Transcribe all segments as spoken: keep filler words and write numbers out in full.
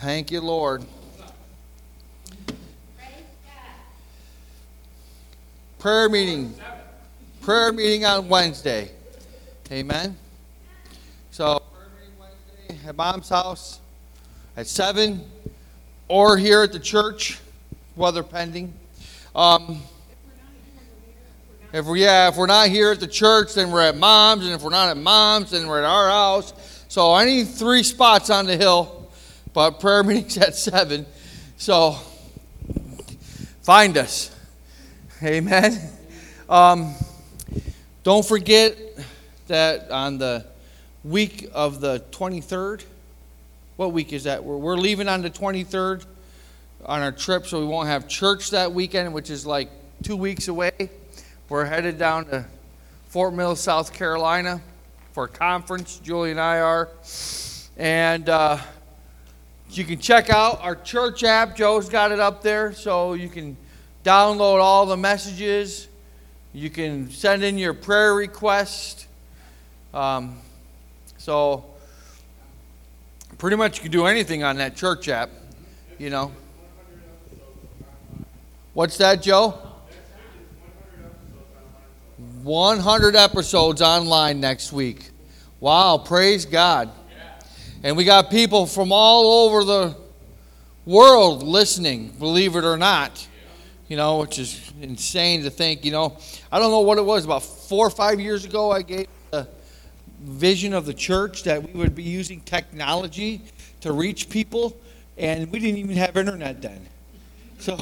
Thank you, Lord. Prayer meeting. Prayer meeting on Wednesday. Amen. So, prayer meeting Wednesday at Mom's house at seven, or here at the church, weather pending. Um, if we yeah, if we're not here at the church, then we're at Mom's, and if we're not at Mom's, then we're at our house. So, I need three spots on the hill, but prayer meeting's at seven. So, find us. Amen. Um, don't forget that on the week of the twenty-third, what week is that? We're, we're leaving on the twenty-third on our trip, so we won't have church that weekend, which is like two weeks away. We're headed down to Fort Mill, South Carolina for a conference. Julie and I are. And uh, you can check out our church app. Joe's got it up there, so you can download all the messages. You can send in your prayer request. Um, so pretty much you can do anything on that church app, you know. What's that, Joe? one hundred episodes online next week. Wow, praise God. And we got people from all over the world listening, believe it or not. You know, which is insane to think, you know. I don't know what it was, about four or five years ago I gave the vision of the church that we would be using technology to reach people, and we didn't even have internet then. So,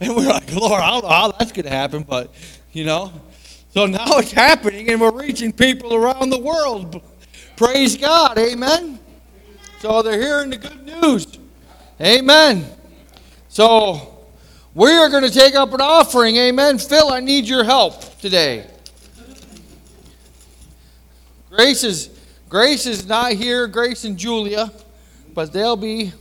and we're like, Lord, I don't know how that's going to happen, but, you know. So now it's happening, and we're reaching people around the world. Praise God, amen. So they're hearing the good news. Amen. So we are going to take up an offering. Amen. Phil, I need your help today. Grace is Grace is not here, Grace and Julia, but they'll be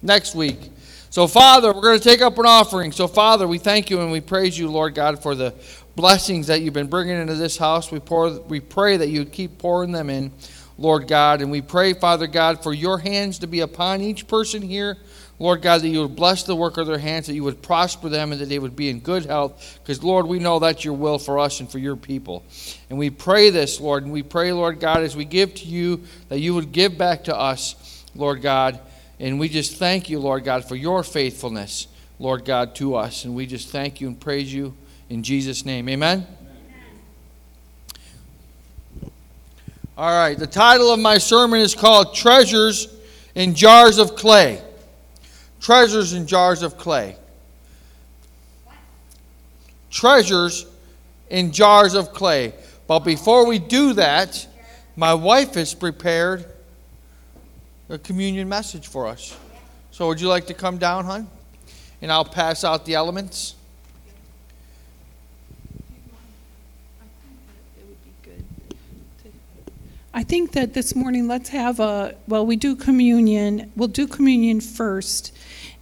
next week. So, Father, we're going to take up an offering. So, Father, we thank you and we praise you, Lord God, for the blessings that you've been bringing into this house. We pour, we pray that you keep pouring them in, Lord God. And we pray, Father God, for your hands to be upon each person here, Lord God, that you would bless the work of their hands, that you would prosper them, and that they would be in good health. Because, Lord, we know that's your will for us and for your people. And we pray this, Lord, and we pray, Lord God, as we give to you, that you would give back to us, Lord God. And we just thank you, Lord God, for your faithfulness, Lord God, to us. And we just thank you and praise you in Jesus' name. Amen? Amen. All right, the title of my sermon is called Treasures in Jars of Clay. Treasures in jars of clay. Treasures in jars of clay. But before we do that, my wife has prepared a communion message for us. So would you like to come down, hon? And I'll pass out the elements. I think that this morning, let's have a, well, we do communion. We'll do communion first,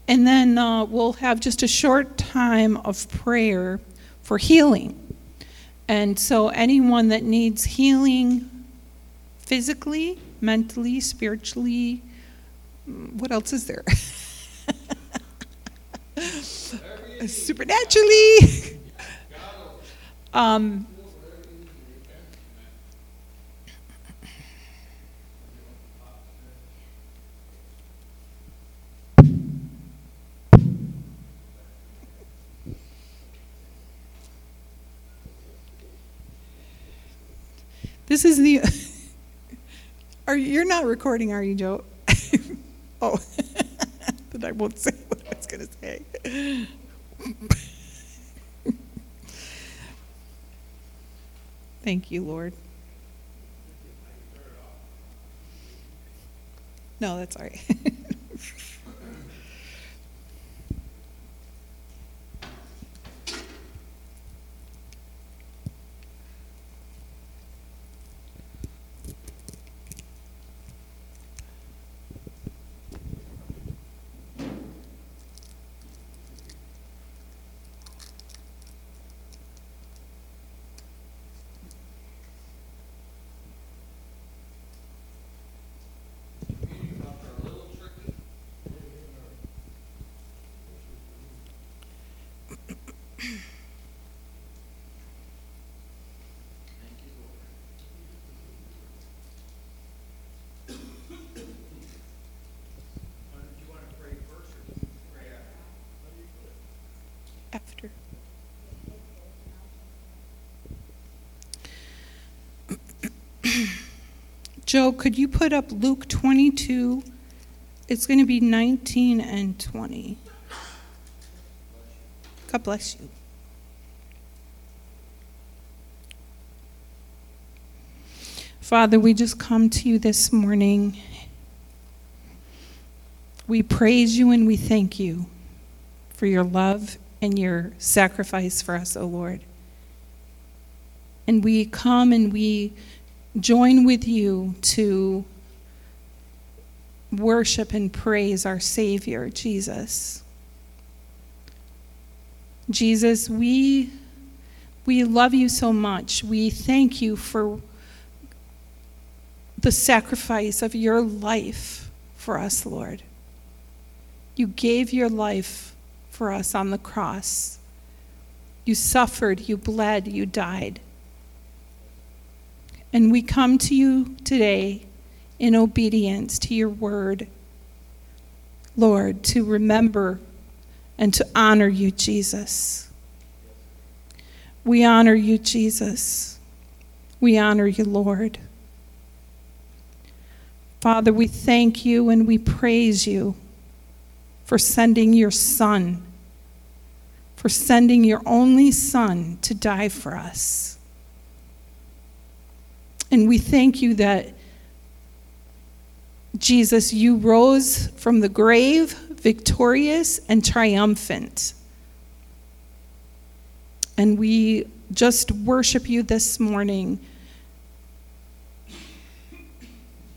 and then uh, we'll have just a short time of prayer for healing. And so anyone that needs healing physically, mentally, spiritually, what else is there? Supernaturally. um This is the, are you're not recording, are you, Joe? Oh, but I won't say what I was going to say. Thank you, Lord. No, that's all right. Joe, could you put up Luke twenty-two? It's going to be nineteen and twenty. God bless you. Father, we just come to you this morning. We praise you and we thank you for your love and your sacrifice for us, O Lord. And we come and we join with you to worship and praise our Savior, Jesus. Jesus, we we love you so much. We thank you for the sacrifice of your life for us, Lord. You gave your life for us on the cross. You suffered, you bled, you died. And we come to you today in obedience to your word, Lord, to remember and to honor you, Jesus. We honor you, Jesus. We honor you, Lord. Father, we thank you and we praise you for sending your Son, for sending your only Son to die for us. And we thank you that, Jesus, you rose from the grave victorious and triumphant. And we just worship you this morning.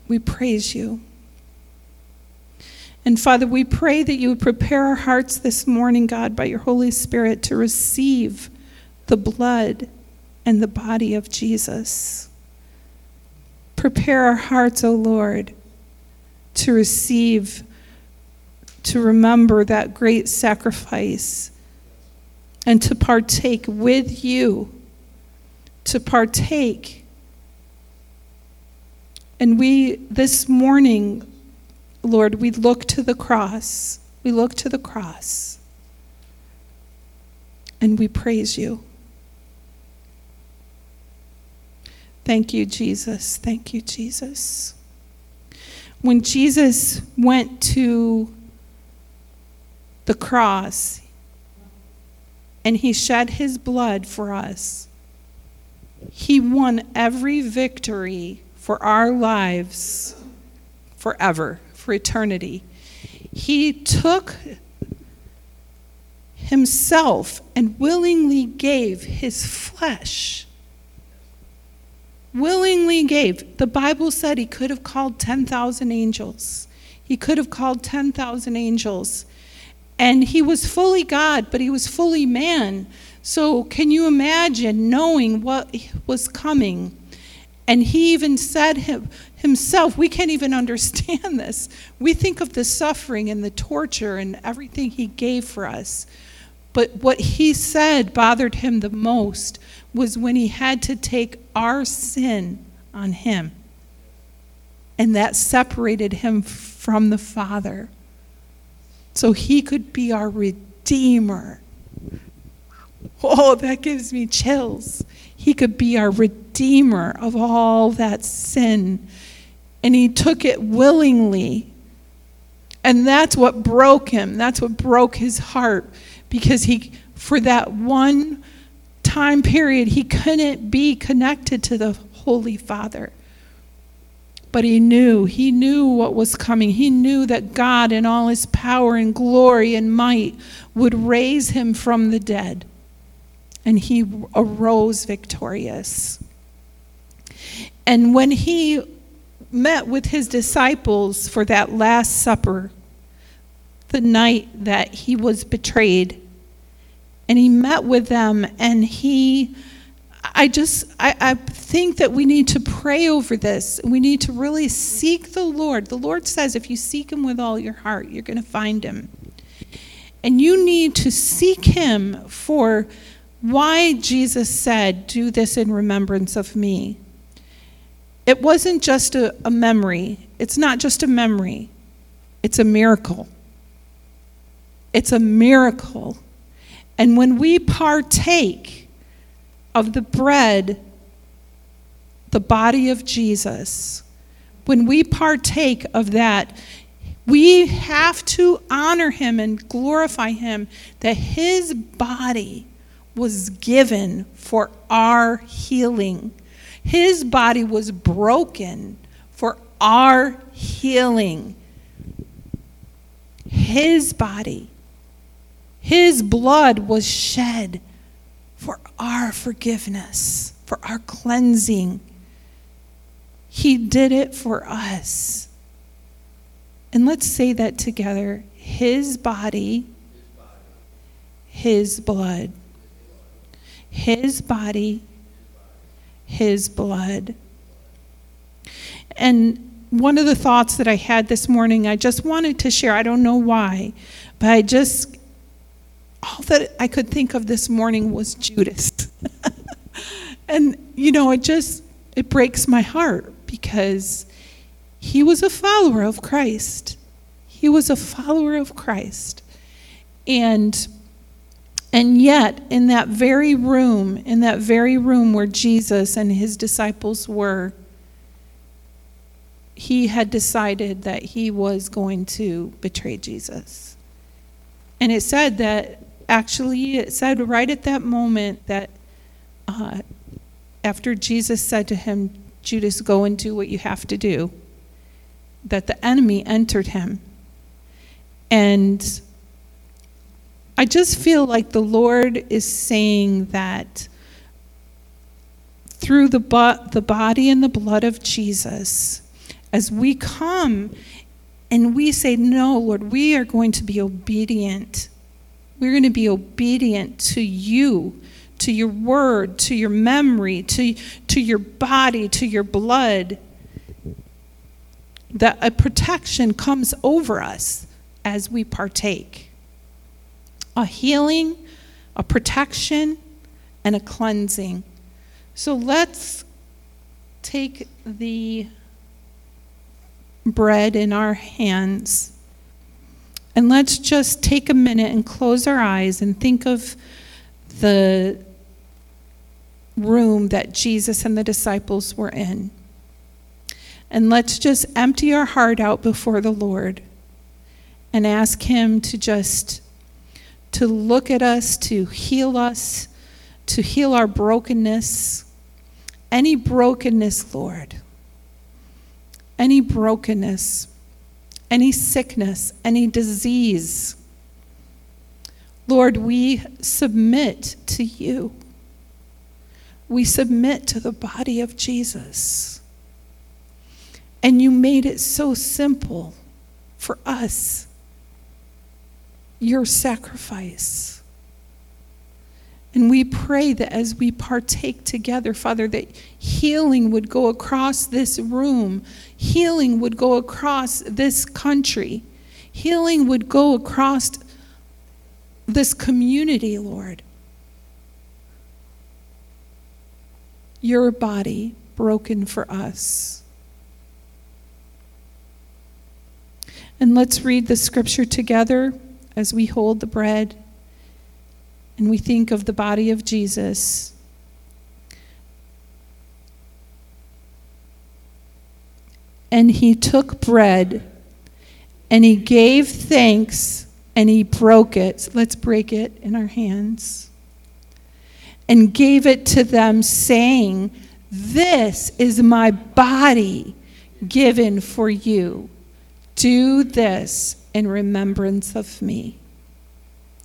We praise you. And Father, we pray that you would prepare our hearts this morning, God, by your Holy Spirit to receive the blood and the body of Jesus. Prepare our hearts, O Lord, to receive, to remember that great sacrifice and to partake with you, to partake. And we, this morning, Lord, we look to the cross. We look to the cross. And we praise you. Thank you, Jesus. Thank you, Jesus. When Jesus went to the cross and he shed his blood for us, he won every victory for our lives forever, for eternity. He took himself and willingly gave his flesh. Willingly gave. The Bible said he could have called ten thousand angels. He could have called ten thousand angels. And he was fully God, but he was fully man. So can you imagine knowing what was coming? And he even said him, himself, we can't even understand this. We think of the suffering and the torture and everything he gave for us. But what he said bothered him the most was when he had to take our sin on him. And that separated him from the Father. So he could be our Redeemer. Oh, that gives me chills. He could be our Redeemer of all that sin. And he took it willingly. And that's what broke him. That's what broke his heart. Because he, for that one time period, he couldn't be connected to the Holy Father. But he knew. He knew what was coming. He knew that God in all his power and glory and might would raise him from the dead. And he arose victorious. And when he met with his disciples for that Last Supper, the night that he was betrayed, and he met with them, and he, I just, I, I think that we need to pray over this. We need to really seek the Lord. The Lord says if you seek him with all your heart, you're going to find him. And you need to seek him for why Jesus said, do this in remembrance of me. It wasn't just a, a memory. It's not just a memory. It's a miracle. It's a miracle. And when we partake of the bread, the body of Jesus, when we partake of that, we have to honor him and glorify him that his body was given for our healing. His body was broken for our healing. His body, his blood was shed for our forgiveness, for our cleansing. He did it for us. And let's say that together. His body, his blood. His body, his blood. And one of the thoughts that I had this morning, I just wanted to share, I don't know why, but I just, all that I could think of this morning was Judas. And, you know, it just, it breaks my heart because he was a follower of Christ. He was a follower of Christ. And and yet, in that very room, in that very room where Jesus and his disciples were, he had decided that he was going to betray Jesus. And it said that, actually, it said right at that moment that uh, after Jesus said to him, Judas, go and do what you have to do, that the enemy entered him. And I just feel like the Lord is saying that through the bo- the body and the blood of Jesus, as we come and we say, no, Lord, we are going to be obedient. We're going to be obedient to you, to your word, to your memory, to, to your body, to your blood, that a protection comes over us as we partake. A healing, a protection, and a cleansing. So let's take the bread in our hands and let's just take a minute and close our eyes and think of the room that Jesus and the disciples were in. And let's just empty our heart out before the Lord and ask him to just to look at us, to heal us, to heal our brokenness. Any brokenness, Lord. Any brokenness, any sickness, any disease. Lord, we submit to you. We submit to the body of Jesus. And you made it so simple for us. Your sacrifice. And we pray that as we partake together, Father, that healing would go across this room. Healing would go across this country. Healing would go across this community, Lord. Your body broken for us. And let's read the scripture together. As we hold the bread and we think of the body of Jesus, and he took bread and he gave thanks and he broke it. So let's break it in our hands and gave it to them, saying, "This is my body given for you. Do this in remembrance of me."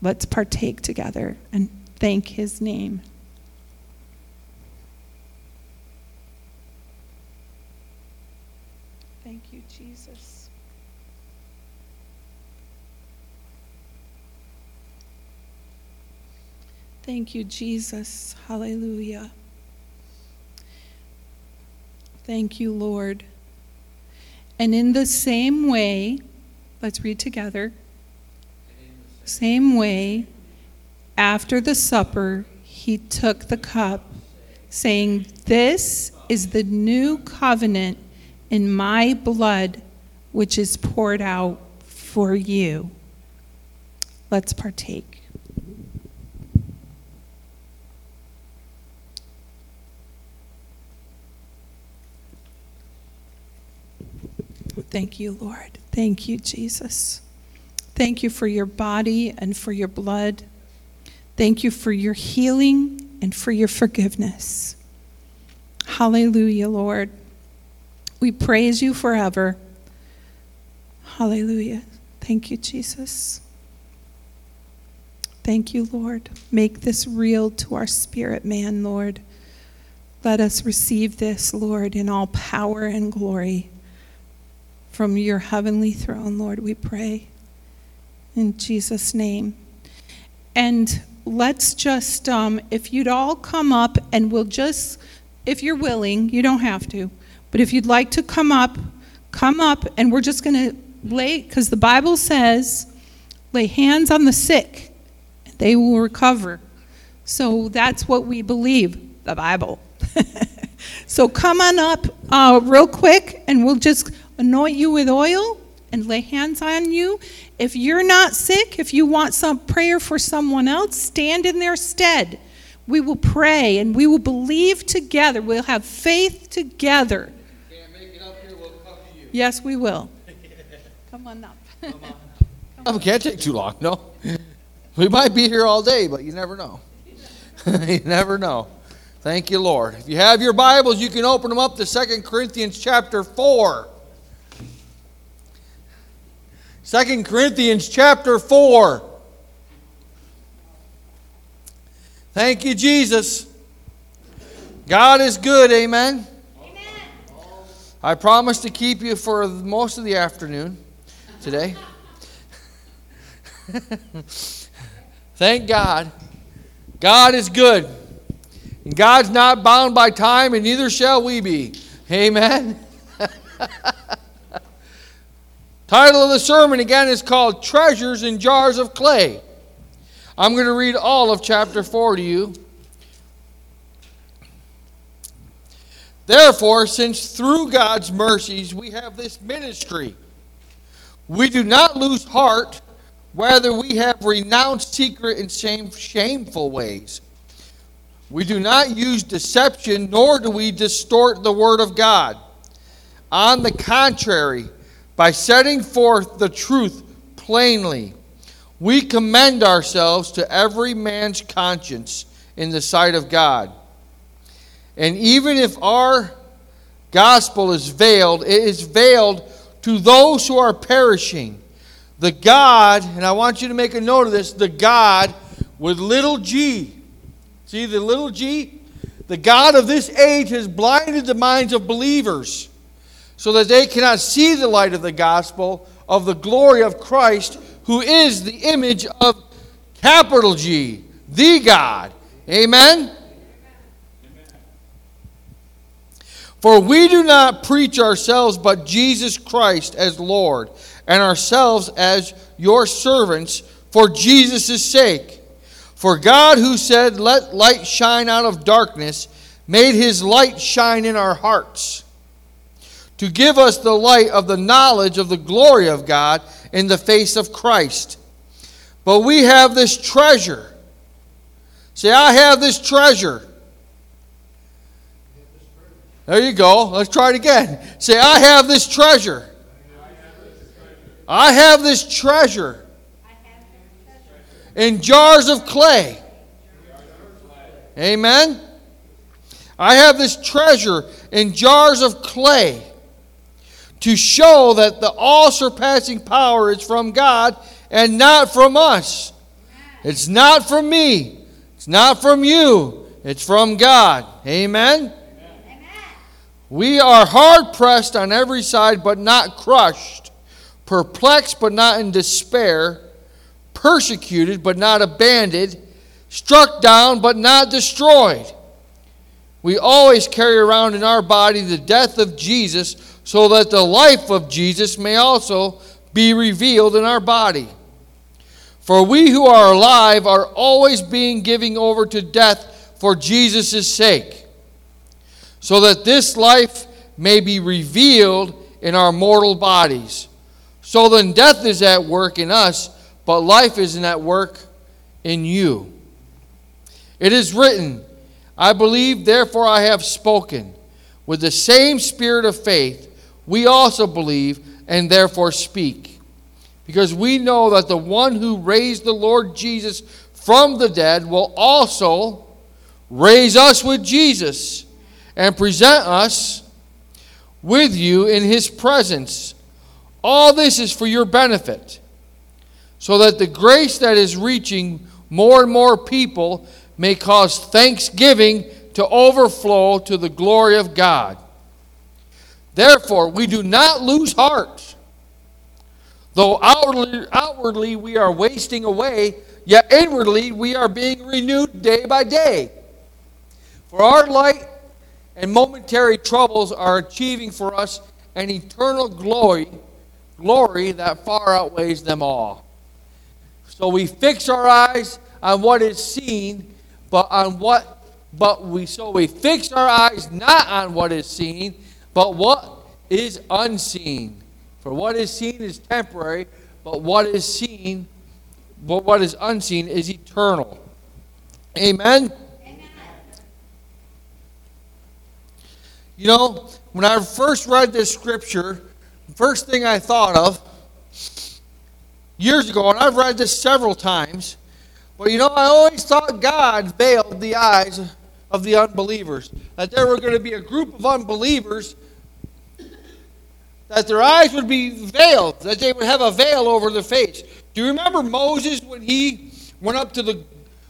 Let's partake together and thank his name. Thank you, Jesus. Thank you, Jesus. Hallelujah. Thank you, Lord. And in the same way, let's read together. Same way, after the supper, he took the cup, saying, "This is the new covenant in my blood, which is poured out for you." Let's partake. Thank you, Lord. Thank you, Jesus. Thank you for your body and for your blood. Thank you for your healing and for your forgiveness. Hallelujah, Lord. We praise you forever. Hallelujah. Thank you, Jesus. Thank you, Lord. Make this real to our spirit man, Lord. Let us receive this, Lord, in all power and glory. From your heavenly throne, Lord, we pray. In Jesus' name. And let's just, um, if you'd all come up, and we'll just, if you're willing, you don't have to, but if you'd like to come up, come up, and we're just going to lay, because the Bible says, lay hands on the sick, and they will recover. So that's what we believe, the Bible. So come on up uh, real quick, and we'll just anoint you with oil and lay hands on you. If you're not sick, if you want some prayer for someone else, stand in their stead. We will pray, and we will believe together. We'll have faith together. Can't make it up here, we'll come to you. Yes, we will. Come on up. Come on up. Come on. Can't take too long, no. We might be here all day, but you never know. You never know. Thank you, Lord. If you have your Bibles, you can open them up to Second Corinthians chapter four. Second Corinthians chapter four. Thank you, Jesus. God is good, amen? Amen. I promise to keep you for most of the afternoon today. Thank God. God is good. And God's not bound by time, and neither shall we be. Amen? Title of the sermon, again, is called Treasures in Jars of Clay. I'm going to read all of chapter four to you. Therefore, since through God's mercies we have this ministry, we do not lose heart, whether we have renounced secret and shame, shameful ways. We do not use deception, nor do we distort the word of God. On the contrary, by setting forth the truth plainly, we commend ourselves to every man's conscience in the sight of God. And even if our gospel is veiled, it is veiled to those who are perishing. The God, and I want you to make a note of this, the God with little g. See the little g? The God of this age has blinded the minds of believers so that they cannot see the light of the gospel of the glory of Christ, who is the image of capital G, the God. Amen? Amen? For we do not preach ourselves but Jesus Christ as Lord, and ourselves as your servants for Jesus' sake. For God, who said, "Let light shine out of darkness," made his light shine in our hearts, to give us the light of the knowledge of the glory of God in the face of Christ. But we have this treasure. Say, I have this treasure. There you go. Let's try it again. Say, I have this treasure. I have this treasure in jars of clay. Amen. I have this treasure in jars of clay, to show that the all-surpassing power is from God and not from us. It's not from me. It's not from you. It's from God. Amen? Amen. We are hard-pressed on every side, but not crushed. Perplexed, but not in despair. Persecuted, but not abandoned. Struck down, but not destroyed. We always carry around in our body the death of Jesus, so that the life of Jesus may also be revealed in our body. For we who are alive are always being given over to death for Jesus' sake, so that this life may be revealed in our mortal bodies. So then death is at work in us, but life isn't at work in you. It is written, "I believe, therefore I have spoken." With the same spirit of faith, we also believe and therefore speak. Because we know that the one who raised the Lord Jesus from the dead will also raise us with Jesus and present us with you in his presence. All this is for your benefit, so that the grace that is reaching more and more people may cause thanksgiving to overflow to the glory of God. Therefore, we do not lose heart. Though outwardly, outwardly we are wasting away, yet inwardly we are being renewed day by day. For our light and momentary troubles are achieving for us an eternal glory, glory that far outweighs them all. So we fix our eyes on what is seen, but on what but we so we fix our eyes not on what is seen, but what is unseen. For what is seen is temporary, but what is seen, but what is unseen is eternal. Amen? Amen. You know, when I first read this scripture, the first thing I thought of years ago, and I've read this several times, but you know, I always thought God veiled the eyes of the unbelievers. That there were going to be a group of unbelievers that their eyes would be veiled, that they would have a veil over their face. Do you remember Moses when he went up to the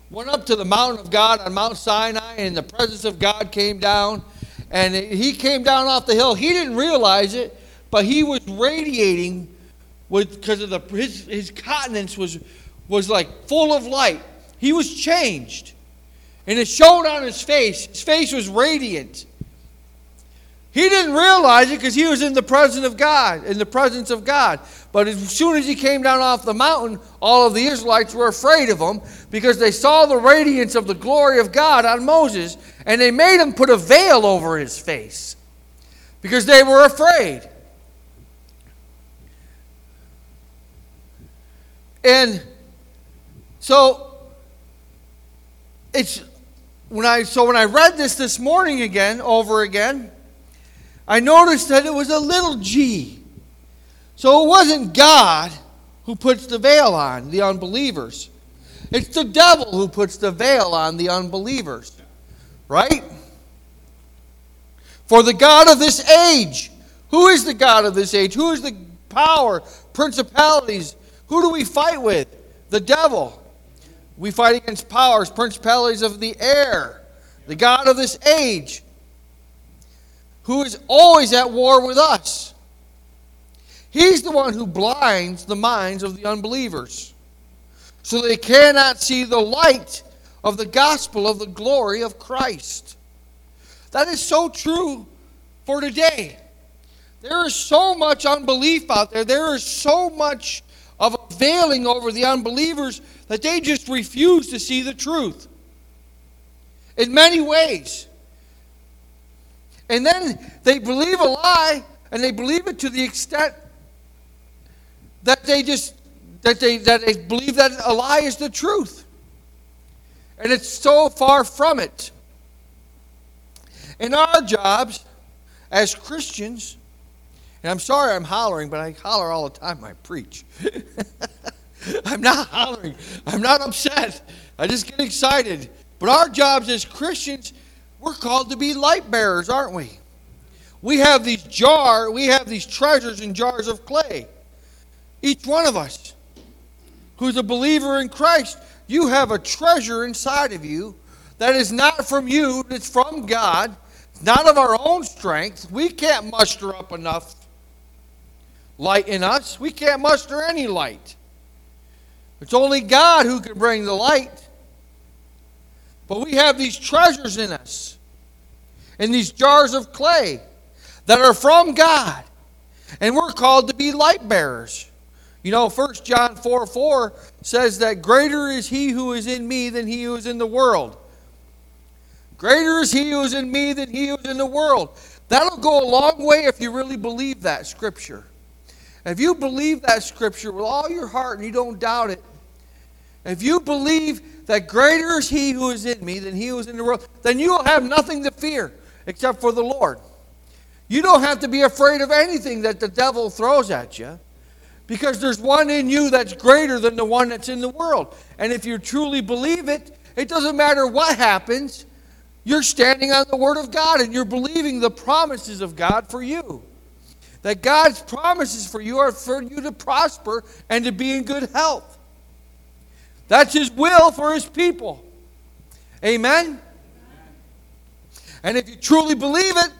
went up to the mountain of God on Mount Sinai, and the presence of God came down, and he came down off the hill. He didn't realize it, but he was radiating with because of the his, his countenance was was like full of light. He was changed. And it showed on his face. His face was radiant. He didn't realize it because he was in the presence of God, in the presence of God. But as soon as he came down off the mountain, all of the Israelites were afraid of him because they saw the radiance of the glory of God on Moses, and they made him put a veil over his face because they were afraid. And so it's when I so when I read this this morning again, over again, I noticed that it was a little g. So it wasn't God who puts the veil on the unbelievers. It's the devil who puts the veil on the unbelievers. Right? For the God of this age. Who is the God of this age? Who is the power, principalities? Who do we fight with? The devil. We fight against powers, principalities of the air, the God of this age, who is always at war with us. He's the one who blinds the minds of the unbelievers, so they cannot see the light of the gospel of the glory of Christ. That is so true for today. There is so much unbelief out there. There is so much of a veiling over the unbelievers that they just refuse to see the truth in many ways. And then they believe a lie, and they believe it to the extent that they just that they that they believe that a lie is the truth. And it's so far from it. In our jobs as Christians, and I'm sorry I'm hollering, but I holler all the time when I preach. I'm not hollering. I'm not upset. I just get excited. But our jobs as Christians, we're called to be light bearers, aren't we? We have these jar, we have these treasures in jars of clay. Each one of us who's a believer in Christ, you have a treasure inside of you that is not from you, it's from God, not of our own strength. We can't muster up enough light in us. We can't muster any light. It's only God who can bring the light. But we have these treasures in us, in these jars of clay that are from God. And we're called to be light bearers. You know, First John four four says that greater is he who is in me than he who is in the world. Greater is he who is in me than he who is in the world. That'll go a long way if you really believe that scripture. If you believe that scripture with all your heart and you don't doubt it, if you believe that greater is he who is in me than he who is in the world, then you will have nothing to fear except for the Lord. You don't have to be afraid of anything that the devil throws at you, because there's one in you that's greater than the one that's in the world. And if you truly believe it, it doesn't matter what happens. You're standing on the Word of God, and you're believing the promises of God for you. That God's promises for you are for you to prosper and to be in good health. That's His will for His people. Amen? And if you truly believe it,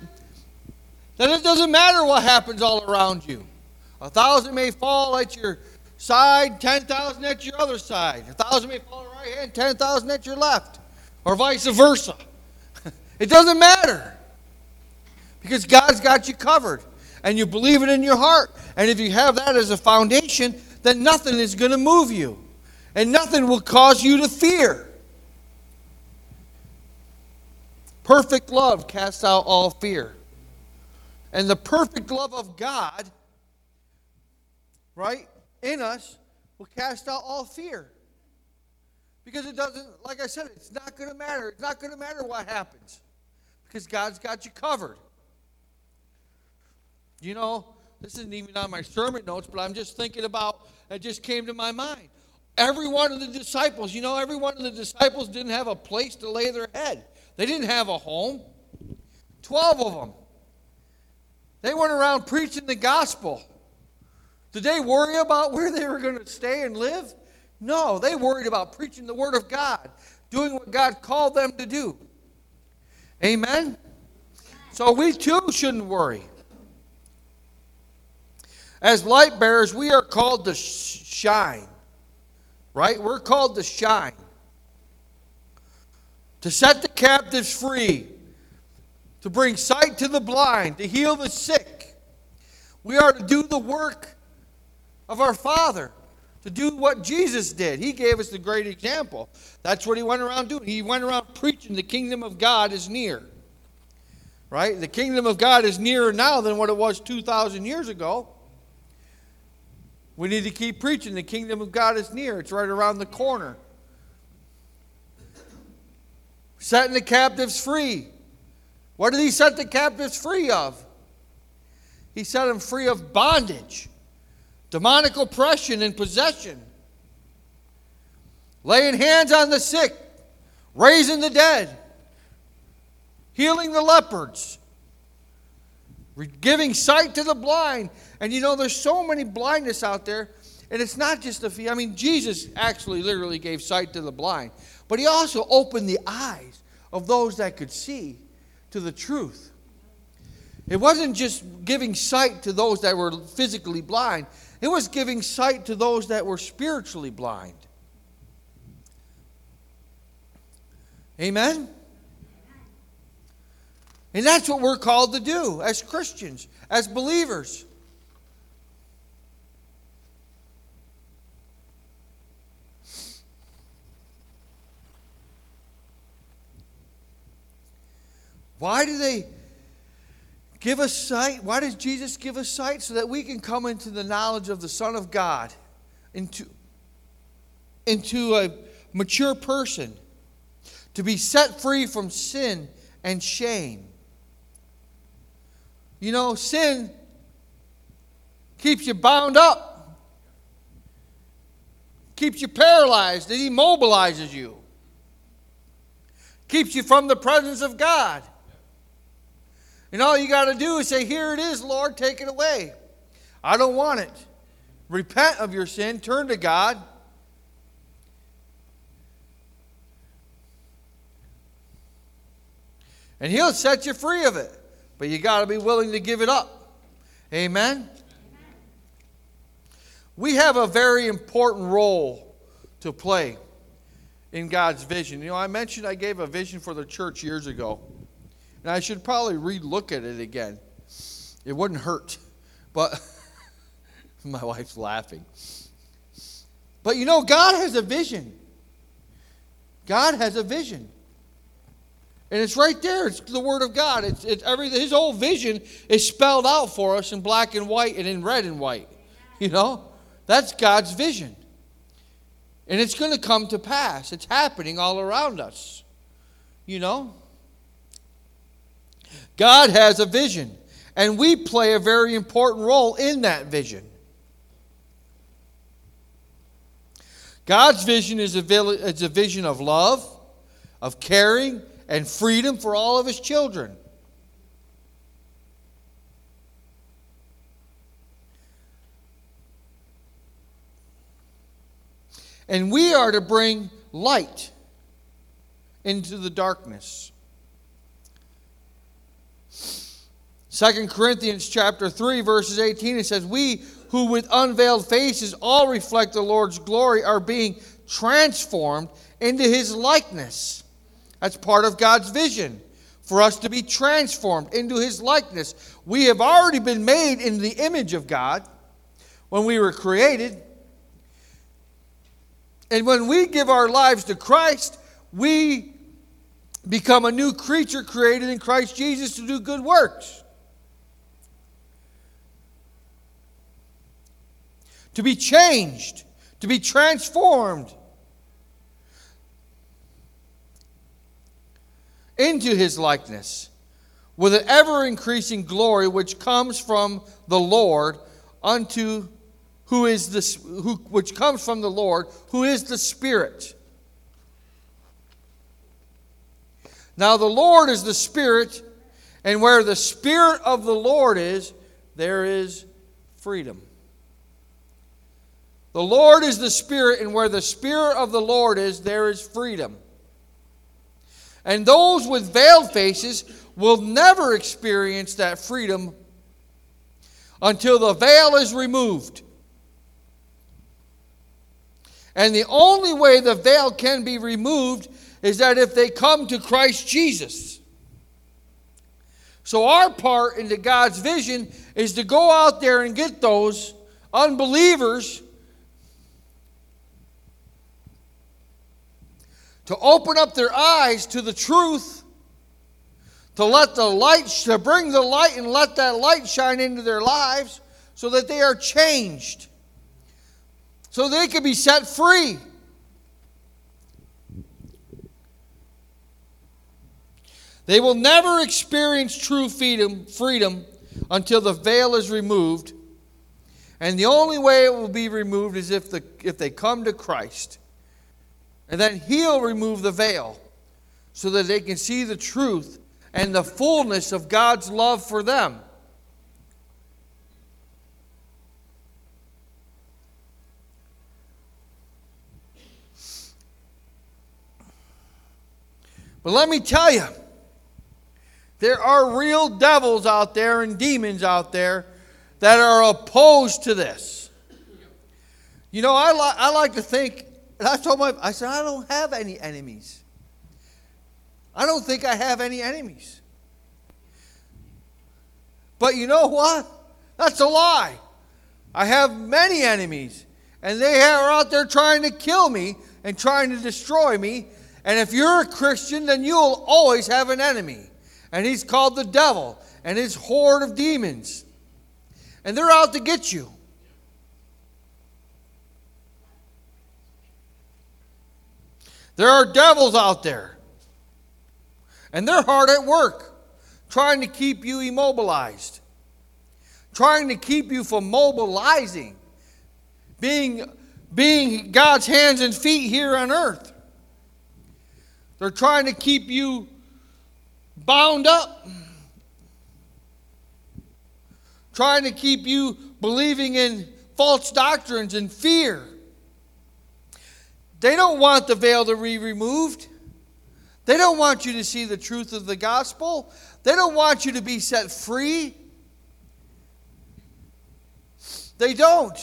then it doesn't matter what happens all around you. A thousand may fall at your side, ten thousand at your other side. A thousand may fall on your right hand, ten thousand at your left, or vice versa. It doesn't matter, because God's got you covered, and you believe it in your heart. And if you have that as a foundation, then nothing is going to move you, and nothing will cause you to fear. Perfect love casts out all fear. And the perfect love of God, right, in us will cast out all fear. Because it doesn't, like I said, it's not going to matter. It's not going to matter what happens, because God's got you covered. You know, this isn't even on my sermon notes, but I'm just thinking about, it just came to my mind. Every one of the disciples, you know, every one of the disciples didn't have a place to lay their head. They didn't have a home. Twelve of them. They went around preaching the gospel. Did they worry about where they were going to stay and live? No, they worried about preaching the Word of God, doing what God called them to do. Amen? So we too shouldn't worry. As light bearers, we are called to shine. Right? We're called to shine. To set the captives free. To bring sight to the blind. To heal the sick. We are to do the work of our Father. To do what Jesus did. He gave us the great example. That's what He went around doing. He went around preaching the kingdom of God is near. Right? The kingdom of God is nearer now than what it was two thousand years ago. We need to keep preaching. The kingdom of God is near. It's right around the corner. Setting the captives free. What did He set the captives free of? He set them free of bondage. Demonic oppression and possession. Laying hands on the sick. Raising the dead. Healing the lepers. Giving sight to the blind. And you know, there's so many blindness out there. And it's not just the feet. I mean, Jesus actually literally gave sight to the blind. But He also opened the eyes of those that could see to the truth. It wasn't just giving sight to those that were physically blind. It was giving sight to those that were spiritually blind. Amen? And that's what we're called to do as Christians, as believers. Why do they give us sight? Why does Jesus give us sight? So that we can come into the knowledge of the Son of God, into, into a mature person, to be set free from sin and shame. You know, sin keeps you bound up, keeps you paralyzed, it immobilizes you, keeps you from the presence of God. And all you got to do is say, here it is, Lord, take it away. I don't want it. Repent of your sin. Turn to God. And He'll set you free of it. But you got to be willing to give it up. Amen? Amen? We have a very important role to play in God's vision. You know, I mentioned I gave a vision for the church years ago. And I should probably re-look at it again. It wouldn't hurt. But my wife's laughing. But you know, God has a vision. God has a vision. And it's right there. It's the Word of God. It's, it's every, His whole vision is spelled out for us in black and white and in red and white. You know? That's God's vision. And it's going to come to pass. It's happening all around us. You know? God has a vision, And we play a very important role in that vision. God's vision is a vision of love, of caring, and freedom for all of His children. And we are to bring light into the darkness. Second Corinthians chapter three, verses eighteen, it says, "We who with unveiled faces all reflect the Lord's glory are being transformed into His likeness." That's part of God's vision, for us to be transformed into His likeness. We have already been made in the image of God when we were created. And when we give our lives to Christ, we become a new creature created in Christ Jesus to do good works. To be changed, to be transformed into His likeness with an ever-increasing glory which comes from the Lord unto who is this who which comes from the Lord, who is the Spirit. Now the Lord is the Spirit, and where the Spirit of the Lord is, there is freedom. The Lord is the Spirit, and where the Spirit of the Lord is, there is freedom. And those with veiled faces will never experience that freedom until the veil is removed. And the only way the veil can be removed is that if they come to Christ Jesus. So our part into God's vision is to go out there and get those unbelievers to open up their eyes to the truth, to let the light, to bring the light and let that light shine into their lives so that they are changed, so they can be set free. They will never experience true freedom, freedom until the veil is removed. And the only way it will be removed is if, the, if they come to Christ. And then He'll remove the veil so that they can see the truth and the fullness of God's love for them. But let me tell you, there are real devils out there and demons out there that are opposed to this. You know, I, li- I like to think, and I told my, I said, I don't have any enemies. I don't think I have any enemies. But you know what? That's a lie. I have many enemies, and they are out there trying to kill me and trying to destroy me. And if you're a Christian, then you'll always have an enemy. And he's called the devil and his horde of demons. And they're out to get you. There are devils out there. And they're hard at work trying to keep you immobilized, trying to keep you from mobilizing, being, being God's hands and feet here on earth. They're trying to keep you bound up, trying to keep you believing in false doctrines and fear. They don't want the veil to be removed. They don't want you to see the truth of the gospel. They don't want you to be set free. They don't.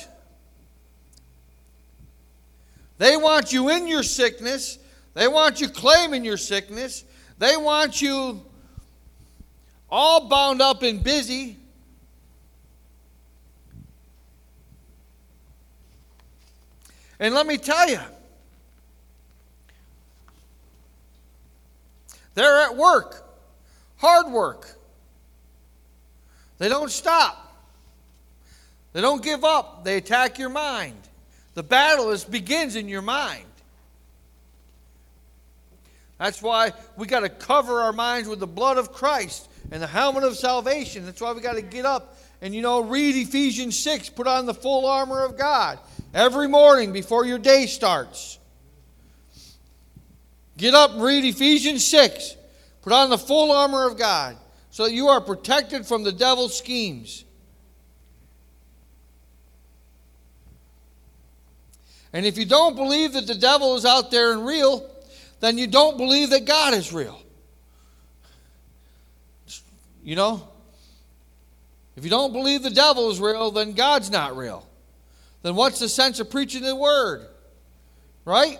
They want you in your sickness. They want you claiming your sickness. They want you all bound up and busy. And let me tell you, they're at work, hard work. They don't stop. They don't give up. They attack your mind. The battle is, begins in your mind. That's why we got to cover our minds with the blood of Christ and the helmet of salvation. That's why we got to get up and, you know, read Ephesians six. Put on the full armor of God every morning before your day starts. Get up and read Ephesians six. Put on the full armor of God so that you are protected from the devil's schemes. And if you don't believe that the devil is out there and real, then you don't believe that God is real. You know? If you don't believe the devil is real, then God's not real. Then what's the sense of preaching the word? Right?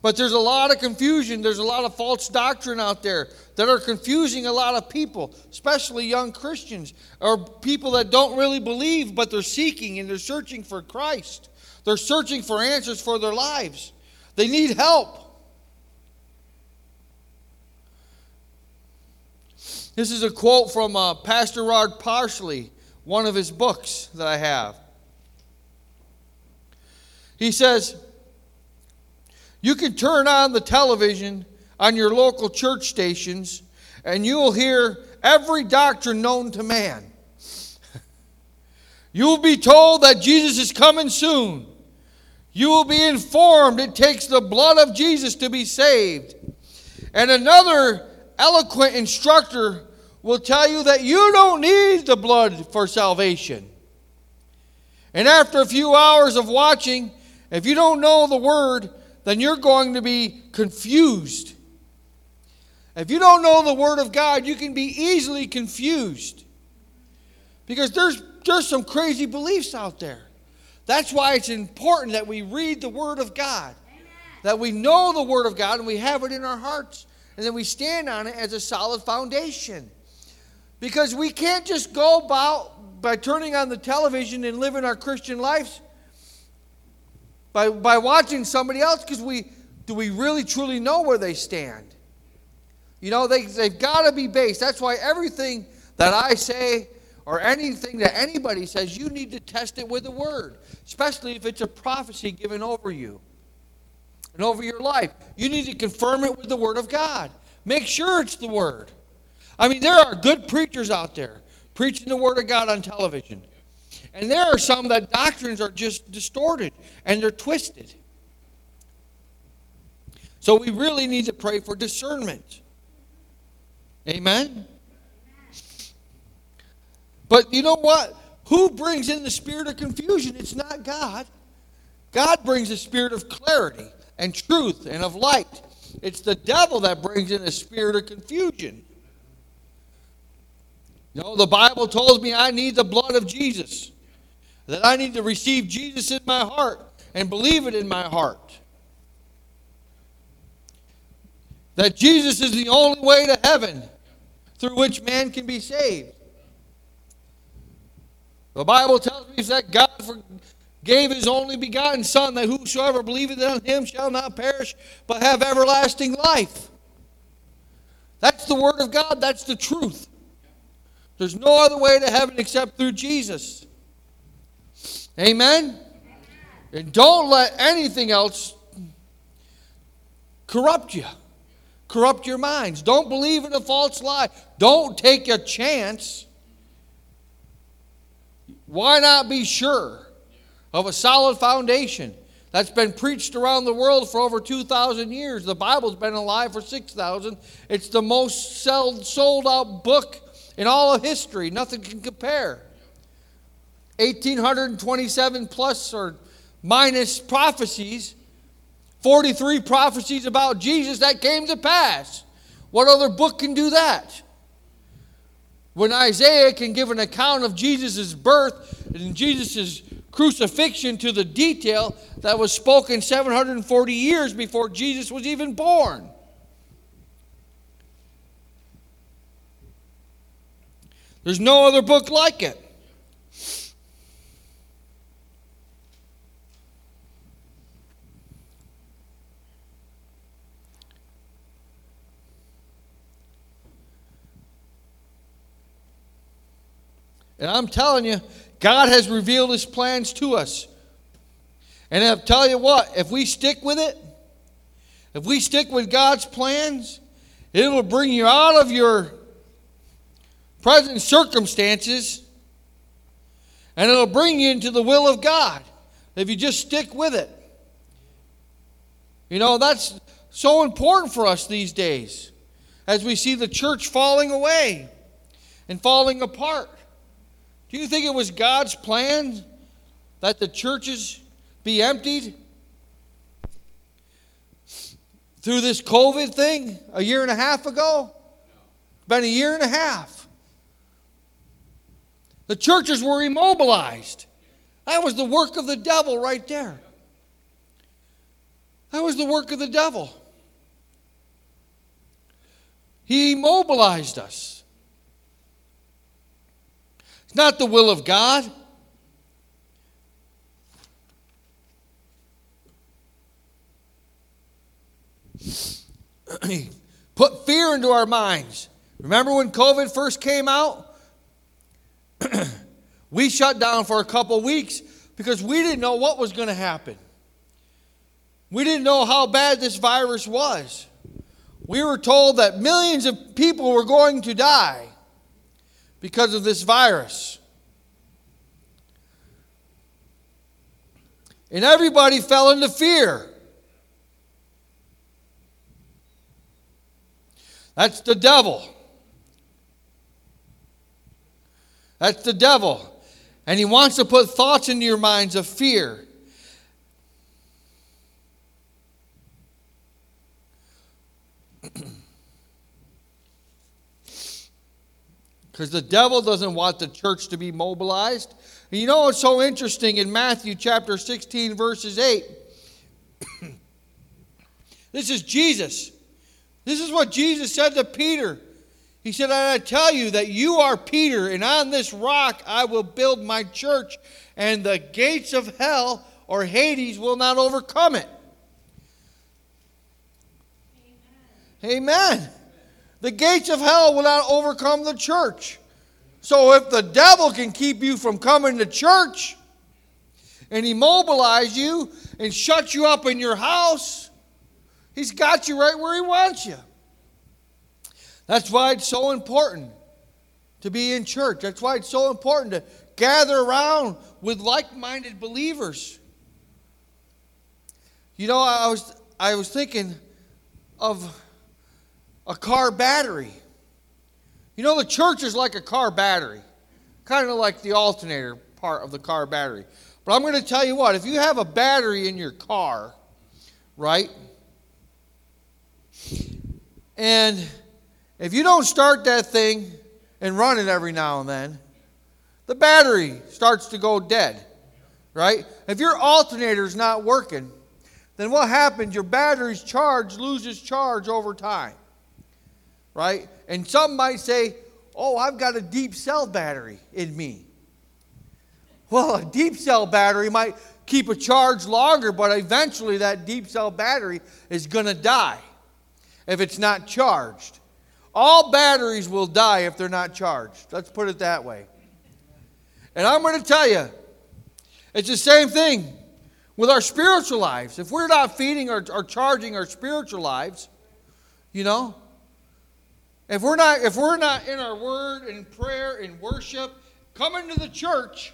But there's a lot of confusion. There's a lot of false doctrine out there that are confusing a lot of people, especially young Christians or people that don't really believe, but they're seeking and they're searching for Christ. They're searching for answers for their lives. They need help. This is a quote from uh, Pastor Rod Parsley, one of his books that I have. He says, "You can turn on the television on your local church stations and you will hear every doctrine known to man. You will be told that Jesus is coming soon. You will be informed it takes the blood of Jesus to be saved. And another eloquent instructor will tell you that you don't need the blood for salvation. And after a few hours of watching, if you don't know the word, then you're going to be confused." If you don't know the Word of God, you can be easily confused. Because there's, there's some crazy beliefs out there. That's why it's important that we read the Word of God. Amen. That we know the Word of God and we have it in our hearts. And then we stand on it as a solid foundation. Because we can't just go about by turning on the television and living our Christian lives By, by watching somebody else, because we do we really truly know where they stand? You know, they, they've got to be based. That's why everything that I say or anything that anybody says, you need to test it with the word, especially if it's a prophecy given over you and over your life. You need to confirm it with the word of God. Make sure it's the word. I mean, there are good preachers out there preaching the word of God on television. And there are some that doctrines are just distorted and they're twisted. So we really need to pray for discernment. Amen? But you know what? Who brings in the spirit of confusion? It's not God. God brings a spirit of clarity and truth and of light. It's the devil that brings in a spirit of confusion. No, the Bible tells me I need the blood of Jesus. That I need to receive Jesus in my heart and believe it in my heart. That Jesus is the only way to heaven through which man can be saved. The Bible tells me that God forgave his only begotten Son, that whosoever believeth on him shall not perish, but have everlasting life. That's the word of God. That's the truth. There's no other way to heaven except through Jesus. Amen? And don't let anything else corrupt you. Corrupt your minds. Don't believe in a false lie. Don't take a chance. Why not be sure of a solid foundation that's been preached around the world for over two thousand years? The Bible's been alive for six thousand. It's the most sold out book in all of history. Nothing can compare. one thousand eight hundred twenty-seven plus or minus prophecies, forty-three prophecies about Jesus that came to pass. What other book can do that? When Isaiah can give an account of Jesus' birth and Jesus' crucifixion to the detail that was spoken seven hundred forty years before Jesus was even born. There's no other book like it. And I'm telling you, God has revealed his plans to us. And I'll tell you what, if we stick with it, If we stick with God's plans, it will bring you out of your present circumstances, and it'll bring you into the will of God if you just stick with it. You know, that's so important for us these days as we see the church falling away and falling apart. Do you think it was God's plan that the churches be emptied through this COVID thing a year and a half ago? It's been a year and a half. The churches were immobilized. That was the work of the devil right there. That was the work of the devil. He immobilized us. It's not the will of God. He put fear into our minds. Remember when COVID first came out? We shut down for a couple weeks because we didn't know what was going to happen. We didn't know how bad this virus was. We were told that millions of people were going to die because of this virus. And everybody fell into fear. That's the devil. That's the devil. And he wants to put thoughts into your minds of fear. Because the devil doesn't want the church to be mobilized. And you know what's so interesting in Matthew chapter sixteen, verses eight? This is Jesus. This is what Jesus said to Peter. He said, I tell you that you are Peter, and on this rock I will build my church, and the gates of hell or Hades will not overcome it. Amen. Amen. The gates of hell will not overcome the church. So if the devil can keep you from coming to church and immobilize you and shut you up in your house, he's got you right where he wants you. That's why it's so important to be in church. That's why it's so important to gather around with like-minded believers. You know, I was I was thinking of a car battery. You know, the church is like a car battery, kind of like the alternator part of the car battery. But I'm going to tell you what, if you have a battery in your car, right, and if you don't start that thing and run it every now and then, the battery starts to go dead, right? If your alternator's not working, then what happens? Your battery's charge loses charge over time. Right? And some might say, oh, I've got a deep cell battery in me. Well, a deep cell battery might keep a charge longer, but eventually that deep cell battery is going to die if it's not charged. All batteries will die if they're not charged. Let's put it that way. And I'm going to tell you, it's the same thing with our spiritual lives. If we're not feeding or, or charging our spiritual lives, you know, If we're not, if we're not in our word and prayer and worship, coming to the church,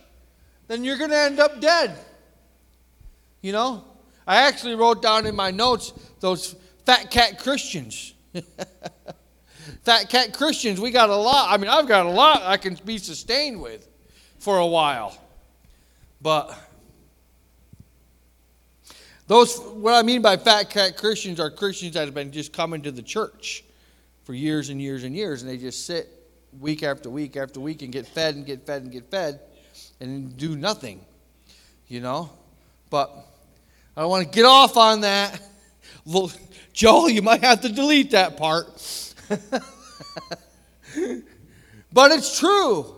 then you're going to end up dead. You know, I actually wrote down in my notes those fat cat Christians. Fat cat Christians, we got a lot. I mean, I've got a lot I can be sustained with for a while. But those, what I mean by fat cat Christians are Christians that have been just coming to the church for years and years and years, and they just sit week after week after week and get fed and get fed and get fed and do nothing, you know. But I don't want to get off on that. Look, Joel, you might have to delete that part. But it's true.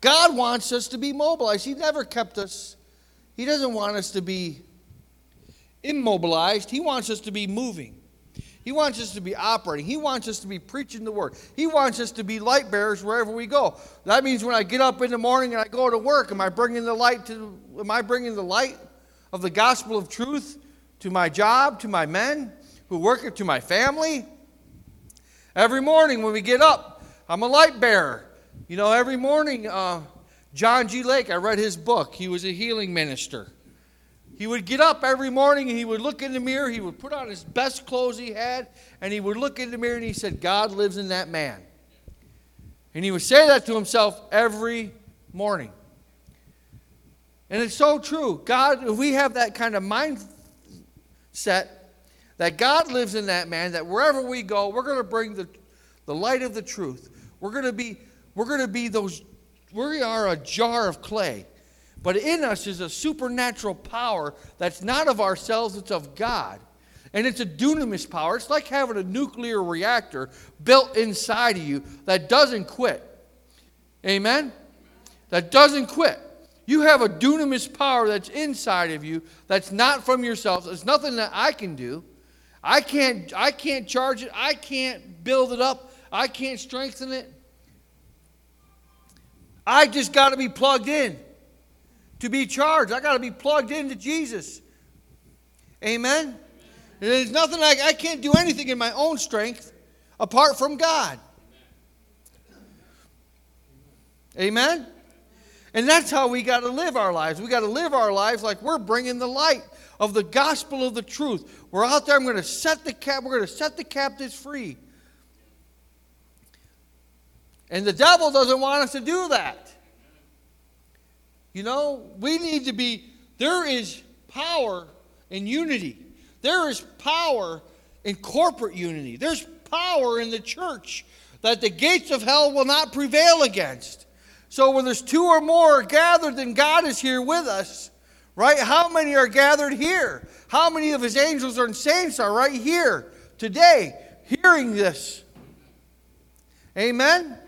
God wants us to be mobilized. He never kept us. He doesn't want us to be immobilized. He wants us to be moving. He wants us to be operating. He wants us to be preaching the word. He wants us to be light bearers wherever we go. That means when I get up in the morning and I go to work, am I bringing the light to? Am I bringing the light of the gospel of truth to my job, to my men, who worketh to my family. Every morning when we get up, I'm a light bearer. You know, every morning, uh, John G. Lake, I read his book. He was a healing minister. He would get up every morning and he would look in the mirror. He would put on his best clothes he had and he would look in the mirror and he said, God lives in that man. And he would say that to himself every morning. And it's so true. God, if we have that kind of mindset that God lives in that man, that wherever we go, we're going to bring the, the light of the truth. We're going to be, we're going to be those, we are a jar of clay. But in us is a supernatural power that's not of ourselves, it's of God. And it's a dunamis power. It's like having a nuclear reactor built inside of you that doesn't quit. Amen? That doesn't quit. You have a dunamis power that's inside of you that's not from yourself. It's nothing that I can do. I can't, I can't charge it. I can't build it up. I can't strengthen it. I just got to be plugged in. To be charged, I got to be plugged into Jesus. Amen? Amen. There's nothing I, I can't do anything in my own strength apart from God. Amen? Amen? And that's how we got to live our lives. We got to live our lives like we're bringing the light of the gospel of the truth. We're out there. I'm going to set the cap. We're going to set the captives free. And the devil doesn't want us to do that. You know, we need to be, there is power in unity. There is power in corporate unity. There's power in the church that the gates of hell will not prevail against. So when there's two or more gathered, then God is here with us, right? How many are gathered here? How many of his angels and saints are right here today hearing this? Amen?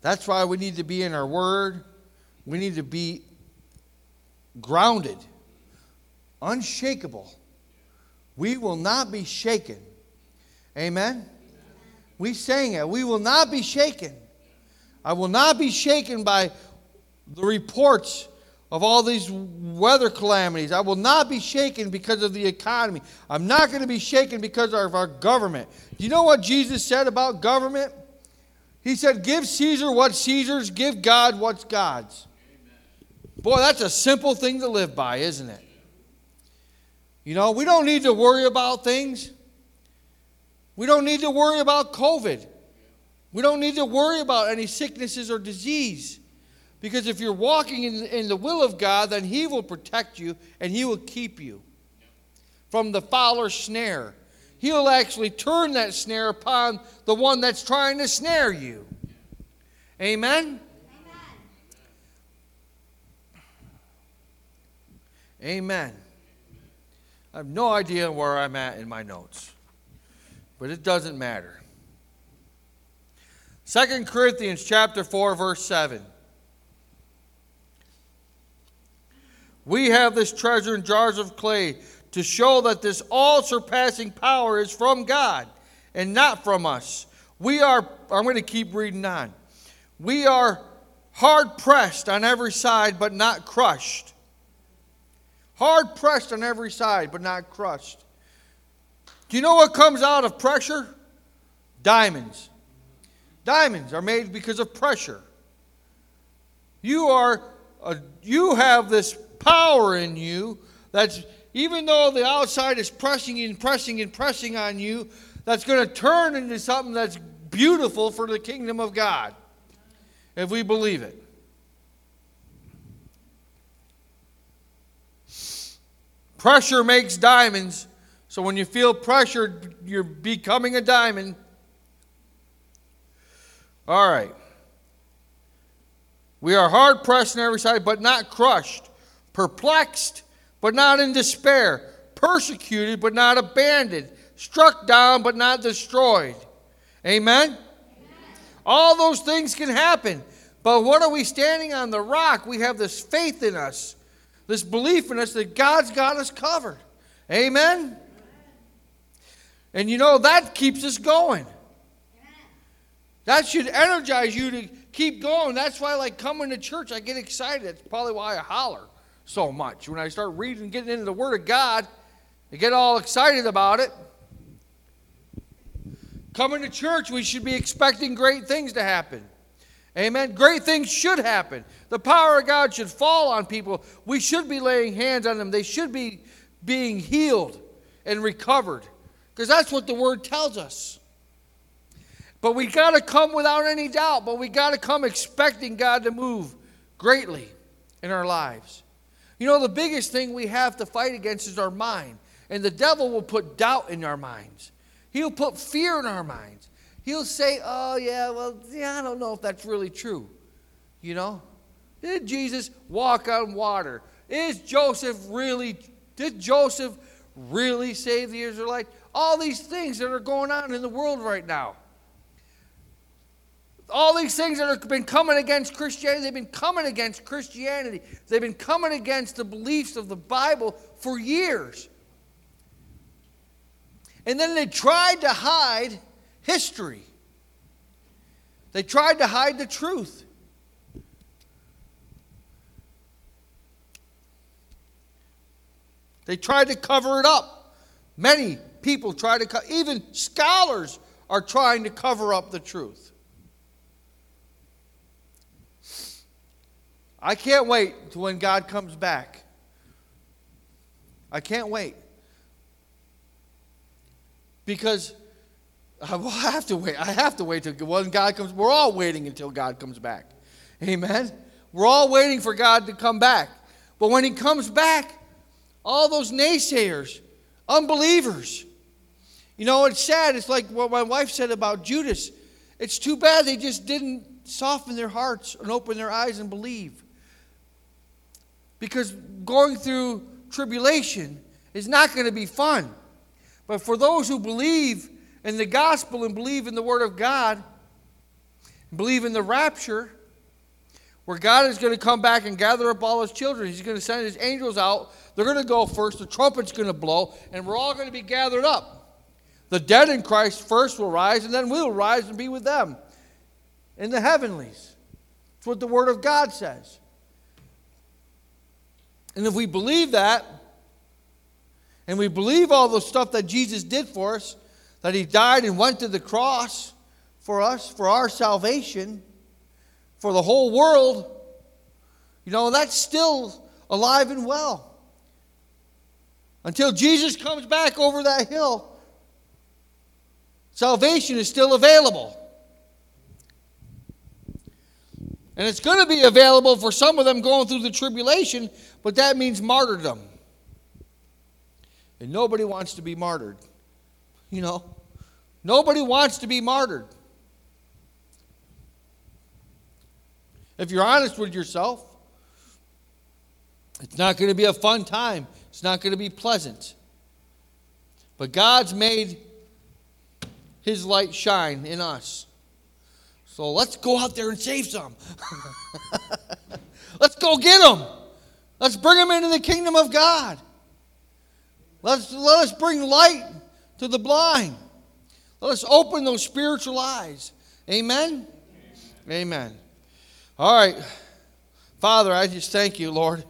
That's why we need to be in our word. We need to be grounded, unshakable. We will not be shaken. Amen? We sang it. We will not be shaken. I will not be shaken by the reports of all these weather calamities. I will not be shaken because of the economy. I'm not going to be shaken because of our government. Do you know what Jesus said about government? He said, give Caesar what's Caesar's, give God what's God's. Amen. Boy, that's a simple thing to live by, isn't it? You know, we don't need to worry about things. We don't need to worry about COVID. We don't need to worry about any sicknesses or disease. Because if you're walking in, in the will of God, then he will protect you and he will keep you from the fowler's snare. He'll actually turn that snare upon the one that's trying to snare you. Amen? Amen? Amen. I have no idea where I'm at in my notes, but it doesn't matter. Second Corinthians chapter four, verse seven. We have this treasure in jars of clay, to show that this all-surpassing power is from God and not from us. We are, I'm going to keep reading on. We are hard-pressed on every side but not crushed. Hard-pressed on every side but not crushed. Do you know what comes out of pressure? Diamonds. Diamonds are made because of pressure. You are, a, you have this power in you that's, even though the outside is pressing and pressing and pressing on you, that's going to turn into something that's beautiful for the kingdom of God, if we believe it. Pressure makes diamonds, so when you feel pressured, you're becoming a diamond. All right. We are hard-pressed on every side, but not crushed, perplexed, but not in despair, persecuted, but not abandoned, struck down, but not destroyed. Amen? Amen? All those things can happen, but what are we standing on the rock? We have this faith in us This belief in us that God's got us covered. Amen? Amen. And you know, that keeps us going. Yeah. That should energize you to keep going. That's why, like, coming to church, I get excited. That's probably why I holler so much. When I start reading, getting into the Word of God, I get all excited about it. Coming to church, we should be expecting great things to happen. Amen. Great things should happen. The power of God should fall on people. We should be laying hands on them. They should be being healed and recovered, because that's what the Word tells us. But we got to come without any doubt. But we got to come expecting God to move greatly in our lives. You know, the biggest thing we have to fight against is our mind. And the devil will put doubt in our minds. He'll put fear in our minds. He'll say, oh, yeah, well, yeah, I don't know if that's really true. You know? Did Jesus walk on water? Is Joseph really, did Joseph really save the Israelites? All these things that are going on in the world right now. All these things that have been coming against Christianity, they've been coming against Christianity. They've been coming against the beliefs of the Bible for years. And then they tried to hide history. They tried to hide the truth. They tried to cover it up. Many people try to cover, even scholars are trying to cover up the truth. I can't wait to when God comes back. I can't wait. Because I will have to wait. I have to wait till when God comes. We're all waiting until God comes back. Amen? We're all waiting for God to come back. But when He comes back, all those naysayers, unbelievers, you know, it's sad. It's like what my wife said about Judas. It's too bad they just didn't soften their hearts and open their eyes and believe. Because going through tribulation is not going to be fun. But for those who believe in the gospel and believe in the Word of God, believe in the rapture, where God is going to come back and gather up all His children. He's going to send His angels out. They're going to go first. The trumpet's going to blow, and we're all going to be gathered up. The dead in Christ first will rise, and then we'll rise and be with them in the heavenlies. That's what the Word of God says. And if we believe that, and we believe all the stuff that Jesus did for us, that He died and went to the cross for us, for our salvation, for the whole world, you know, that's still alive and well. Until Jesus comes back over that hill, salvation is still available. And it's going to be available for some of them going through the tribulation, but that means martyrdom. And nobody wants to be martyred. You know, nobody wants to be martyred. If you're honest with yourself, it's not going to be a fun time. It's not going to be pleasant. But God's made His light shine in us. So let's go out there and save some. Let's go get them. Let's bring them into the kingdom of God. Let's, let us bring light to the blind. Let us open those spiritual eyes. Amen? Amen? Amen. All right. Father, I just thank You, Lord,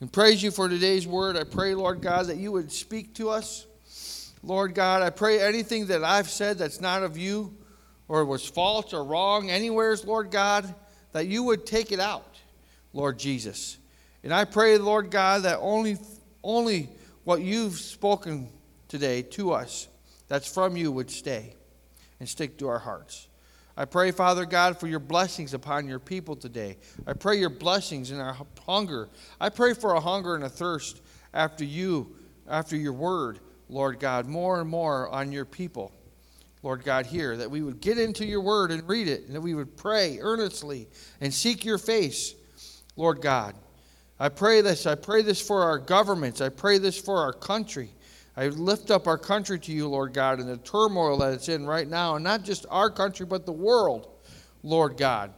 and praise You for today's word. I pray, Lord God, that You would speak to us. Lord God, I pray anything that I've said that's not of You or was false or wrong anywheres, Lord God, that You would take it out, Lord Jesus. And I pray, Lord God, that only, only what You've spoken today to us that's from You would stay and stick to our hearts. I pray, Father God, for Your blessings upon Your people today. I pray Your blessings in our hunger. I pray for a hunger and a thirst after You, after Your word, Lord God, more and more on Your people, Lord God, here, that we would get into Your word and read it, and that we would pray earnestly and seek Your face, Lord God. I pray this. I pray this for our governments. I pray this for our country. I lift up our country to You, Lord God, and the turmoil that it's in right now, and not just our country, but the world, Lord God.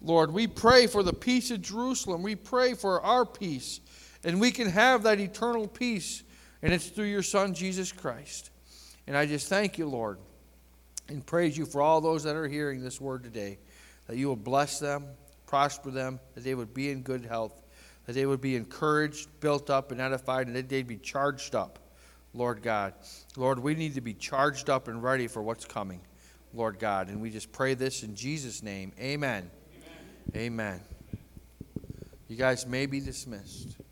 Lord, we pray for the peace of Jerusalem. We pray for our peace And we can have that eternal peace. And it's through your Son, Jesus Christ. And I just thank you, Lord, and praise you for all those that are hearing this word today, that you will bless them, prosper them, that they would be in good health, that they would be encouraged, built up, and edified, and that they'd be charged up, Lord God. Lord, we need to be charged up and ready for what's coming, Lord God. And we just pray this in Jesus' name. Amen. Amen. Amen. You guys may be dismissed.